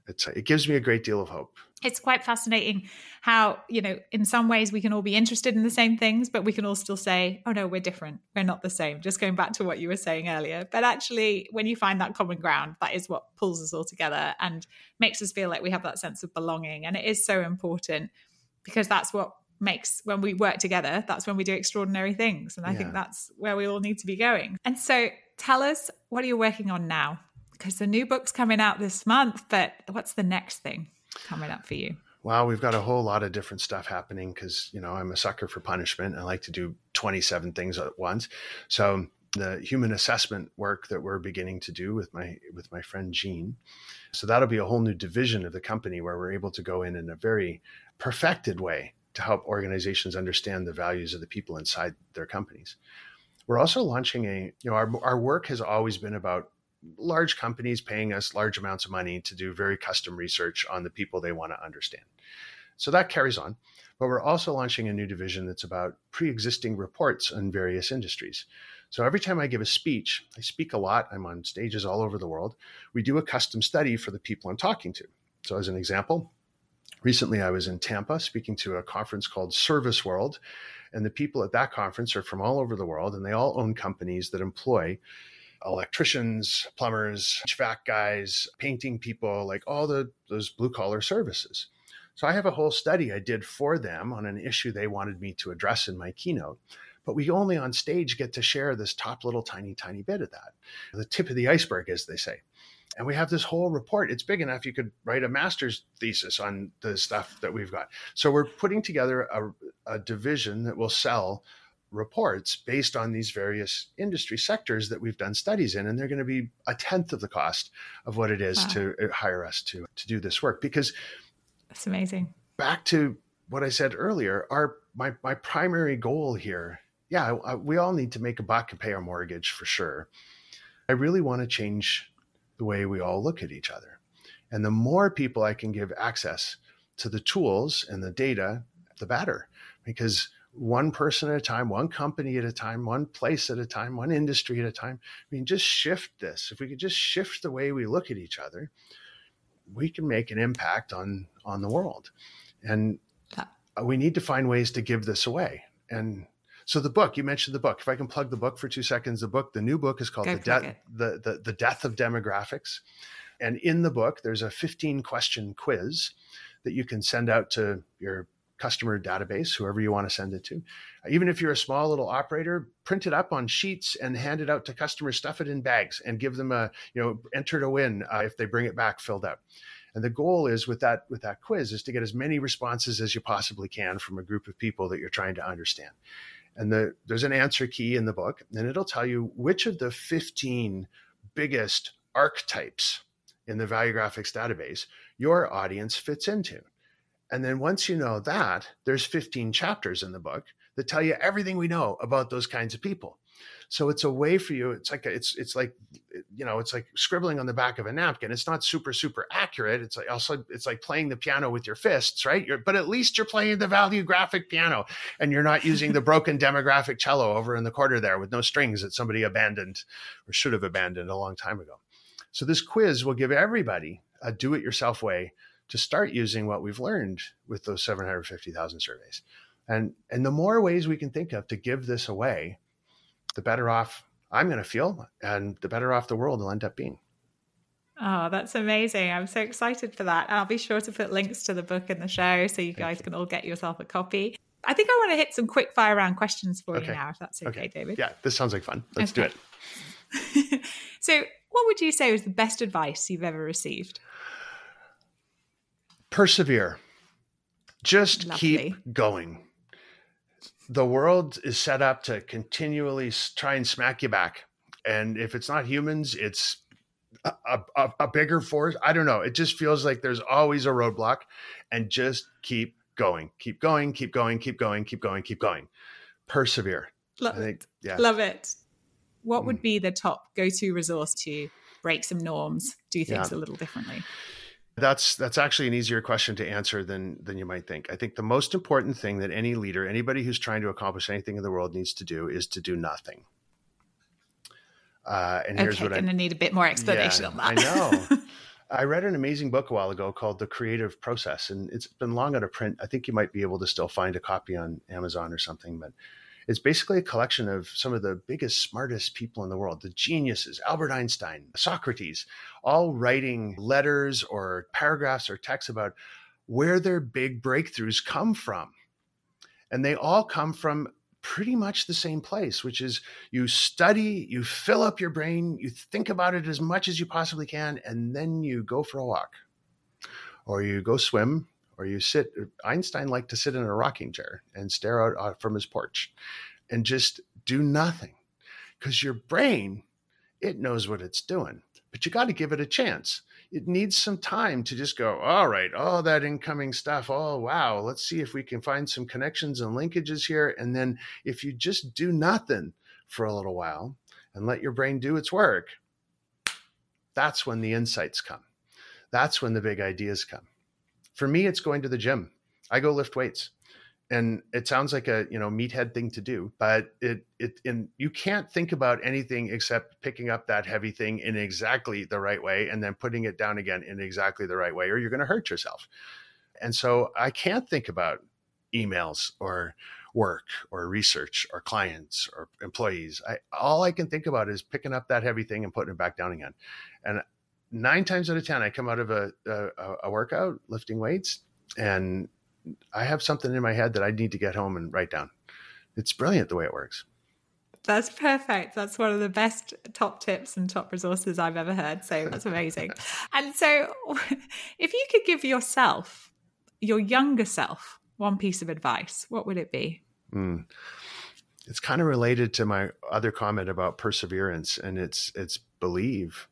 It's, it gives me a great deal of hope. It's quite fascinating how, you know, in some ways we can all be interested in the same things, but we can all still say, oh no, we're different. We're not the same. Just going back to what you were saying earlier. But actually, when you find that common ground, that is what pulls us all together and makes us feel like we have that sense of belonging. And it is so important. Because that's what makes, when we work together, that's when we do extraordinary things. And I yeah. think that's where we all need to be going. And so tell us, what are you working on now? Because the new book's coming out this month, but what's the next thing coming up for you? Wow, we've got a whole lot of different stuff happening because, you know, I'm a sucker for punishment. I like to do twenty-seven things at once. So the human assessment work that we're beginning to do with my with my friend Jean. So that'll be a whole new division of the company where we're able to go in in a very perfected way to help organizations understand the values of the people inside their companies. We're also launching a, you know, our, our work has always been about large companies paying us large amounts of money to do very custom research on the people they want to understand. So that carries on. But we're also launching a new division that's about pre-existing reports on various industries. So every time I give a speech, I speak a lot. I'm on stages all over the world. We do a custom study for the people I'm talking to. So as an example, recently, I was in Tampa speaking to a conference called Service World, and the people at that conference are from all over the world, and they all own companies that employ electricians, plumbers, H V A C guys, painting people, like all the those blue-collar services. So I have a whole study I did for them on an issue they wanted me to address in my keynote, but we only on stage get to share this top little tiny, tiny bit of that, the tip of the iceberg, as they say. And we have this whole report. It's big enough you could write a master's thesis on the stuff that we've got. So we're putting together a, a division that will sell reports based on these various industry sectors that we've done studies in. And they're going to be a tenth of the cost of what it is wow. to hire us to, to do this work. Because that's amazing. Back to what I said earlier, our my my primary goal here, yeah, I, we all need to make a buck and pay our mortgage for sure. I really want to change the way we all look at each other. And the more people I can give access to the tools and the data, the better. Because one person at a time, one company at a time, one place at a time, one industry at a time. I mean, just shift this. If we could just shift the way we look at each other, we can make an impact on, on the world. And we need to find ways to give this away. And so the book, you mentioned the book. If I can plug the book for two seconds, the book, the new book is called The, De- the, the, the Death of Demographics. And in the book, there's a fifteen question quiz that you can send out to your customer database, whoever you want to send it to. Even if you're a small little operator, print it up on sheets and hand it out to customers, stuff it in bags and give them a, you know, enter to win uh, if they bring it back filled up. And the goal is with that, with that quiz is to get as many responses as you possibly can from a group of people that you're trying to understand. And the, there's an answer key in the book, and it'll tell you which of the fifteen biggest archetypes in the ValueGraphics database your audience fits into. And then once you know that, there's fifteen chapters in the book that tell you everything we know about those kinds of people. So it's a way for you. It's like, a, it's, it's like, you know, it's like scribbling on the back of a napkin. It's not super, super accurate. It's like also, it's like playing the piano with your fists, right? You're, but at least you're playing the ValueGraphic piano and you're not using the broken demographic cello over in the corner there with no strings that somebody abandoned or should have abandoned a long time ago. So this quiz will give everybody a do-it-yourself way to start using what we've learned with those seven hundred fifty thousand surveys. And and the more ways we can think of to give this away, the better off I'm going to feel and the better off the world will end up being. Oh, that's amazing. I'm so excited for that. I'll be sure to put links to the book in the show so you guys can all get yourself a copy. I think I want to hit some quick fire round questions for okay. you now, if that's okay, okay, David. Yeah, this sounds like fun. Let's okay. do it. So what would you say was the best advice you've ever received? Persevere. Just Lovely. Keep going. The world is set up to continually try and smack you back. And if it's not humans, it's a, a, a bigger force. I don't know. It just feels like there's always a roadblock, and just keep going, keep going, keep going, keep going, keep going, keep going. Persevere. Love I think, it. Yeah. Love it. What mm. would be the top go-to resource to break some norms, do things yeah. a little differently? That's that's actually an easier question to answer than than you might think. I think the most important thing that any leader, anybody who's trying to accomplish anything in the world needs to do is to do nothing. Uh, and okay, here's what I'm going to need a bit more explanation yeah, on that. I know. I read an amazing book a while ago called The Creative Process, and it's been long out of print. I think you might be able to still find a copy on Amazon or something, but it's basically a collection of some of the biggest, smartest people in the world, the geniuses, Albert Einstein, Socrates, all writing letters or paragraphs or texts about where their big breakthroughs come from. And they all come from pretty much the same place, which is you study, you fill up your brain, you think about it as much as you possibly can, and then you go for a walk or you go swim. Or you sit, Einstein liked to sit in a rocking chair and stare out from his porch and just do nothing, because your brain, it knows what it's doing, but you got to give it a chance. It needs some time to just go, all right, all that incoming stuff. Oh, wow. Let's see if we can find some connections and linkages here. And then if you just do nothing for a little while and let your brain do its work, that's when the insights come. That's when the big ideas come. For me, it's going to the gym. I go lift weights, and it sounds like a, you know, meathead thing to do, but it, it, and you can't think about anything except picking up that heavy thing in exactly the right way and then putting it down again in exactly the right way, or you're going to hurt yourself. And so I can't think about emails or work or research or clients or employees. I, all I can think about is picking up that heavy thing and putting it back down again. And Nine times out of ten, I come out of a, a a workout lifting weights, and I have something in my head that I need to get home and write down. It's brilliant the way it works. That's perfect. That's one of the best top tips and top resources I've ever heard. So that's amazing. And so if you could give yourself, your younger self, one piece of advice, what would it be? Mm. It's kind of related to my other comment about perseverance, and it's it's believe.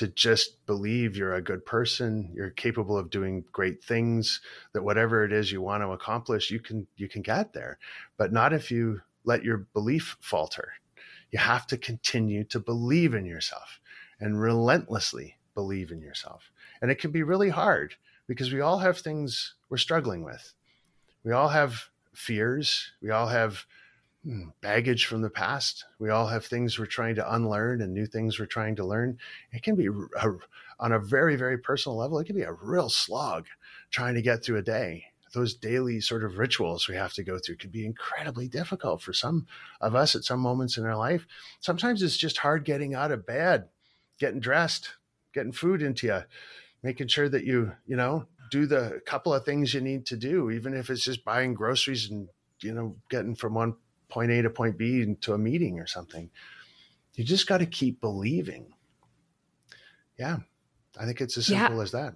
to just believe you're a good person, you're capable of doing great things, that whatever it is you want to accomplish, you can you can get there. But not if you let your belief falter. You have to continue to believe in yourself and relentlessly believe in yourself. And it can be really hard because we all have things we're struggling with. We all have fears. We all have baggage from the past. We all have things we're trying to unlearn and new things we're trying to learn. It can be a, on a very, very personal level, it can be a real slog trying to get through a day. Those daily sort of rituals we have to go through could be incredibly difficult for some of us at some moments in our life. Sometimes it's just hard getting out of bed, getting dressed, getting food into you, making sure that you, you know, do the couple of things you need to do, even if it's just buying groceries and, you know, getting from one point A to point B into a meeting or something. You just got to keep believing. Yeah. I think it's as simple yeah. as that.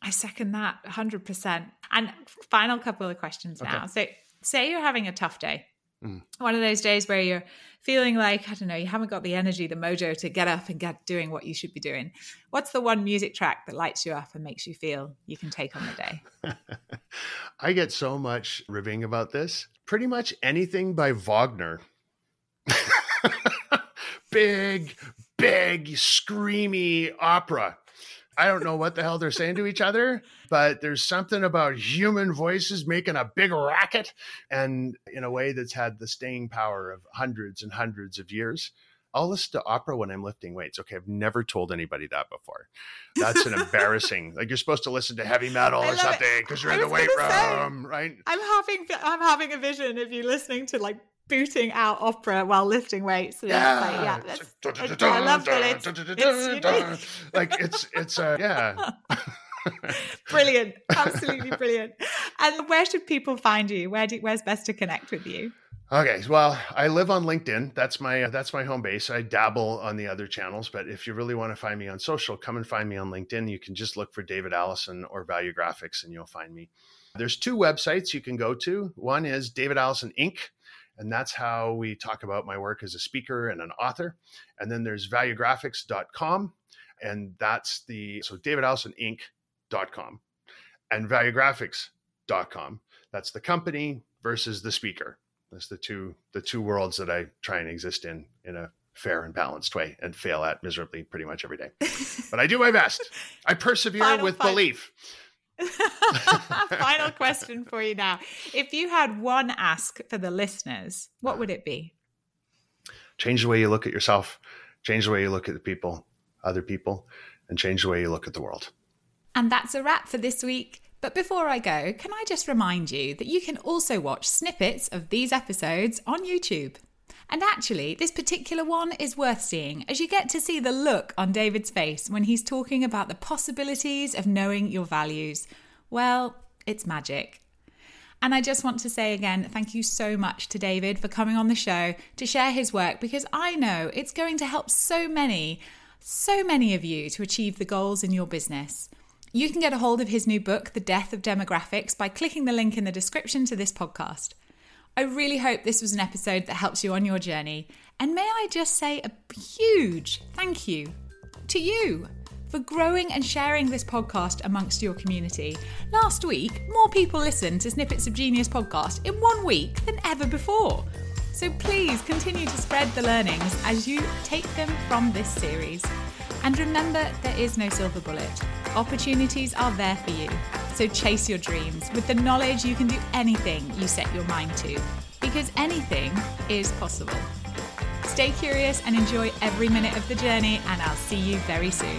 I second that a hundred percent. And final couple of questions now. Okay. So say you're having a tough day, mm. one of those days where you're feeling like, I don't know, you haven't got the energy, the mojo to get up and get doing what you should be doing. What's the one music track that lights you up and makes you feel you can take on the day? I get so much ribbing about this. Pretty much anything by Wagner. Big, big, screamy opera. I don't know what the hell they're saying to each other, but there's something about human voices making a big racket, and in a way that's had the staying power of hundreds and hundreds of years. I'll listen to opera when I'm lifting weights. Okay, I've never told anybody that before. That's an embarrassing. Like, you're supposed to listen to heavy metal or something because you're in the weight room, say, right? I'm having I'm having a vision of you listening to like booting out opera while lifting weights. Yeah, I love that. Like it's it's uh, yeah. Brilliant, absolutely brilliant. And where should people find you? Where do, where's best to connect with you? Okay. Well, I live on LinkedIn. That's my, that's my home base. I dabble on the other channels, but if you really want to find me on social, come and find me on LinkedIn. You can just look for David Allison or Value Graphics and you'll find me. There's two websites you can go to. One is David Allison Incorporated. And that's how we talk about my work as a speaker and an author. And then there's value graphics dot com. And that's the, so David Allison Inc dot com and value graphics dot com. That's the company versus the speaker. That's the two the two worlds that I try and exist in in a fair and balanced way and fail at miserably pretty much every day. But I do my best. I persevere final, with final. belief. Final question for you now. If you had one ask for the listeners, what would it be? Change the way you look at yourself. Change the way you look at the people, other people, and change the way you look at the world. And that's a wrap for this week. But before I go, can I just remind you that you can also watch snippets of these episodes on YouTube. And actually, this particular one is worth seeing, as you get to see the look on David's face when he's talking about the possibilities of knowing your values. Well, it's magic. And I just want to say again, thank you so much to David for coming on the show to share his work, because I know it's going to help so many, so many of you to achieve the goals in your business. You can get a hold of his new book, The Death of Demographics, by clicking the link in the description to this podcast. I really hope this was an episode that helps you on your journey. And may I just say a huge thank you to you for growing and sharing this podcast amongst your community. Last week, more people listened to Snippets of Genius podcast in one week than ever before. So please continue to spread the learnings as you take them from this series. And remember, there is no silver bullet. Opportunities are there for you. So chase your dreams. With the knowledge, you can do anything you set your mind to, because anything is possible. Stay curious and enjoy every minute of the journey, and I'll see you very soon.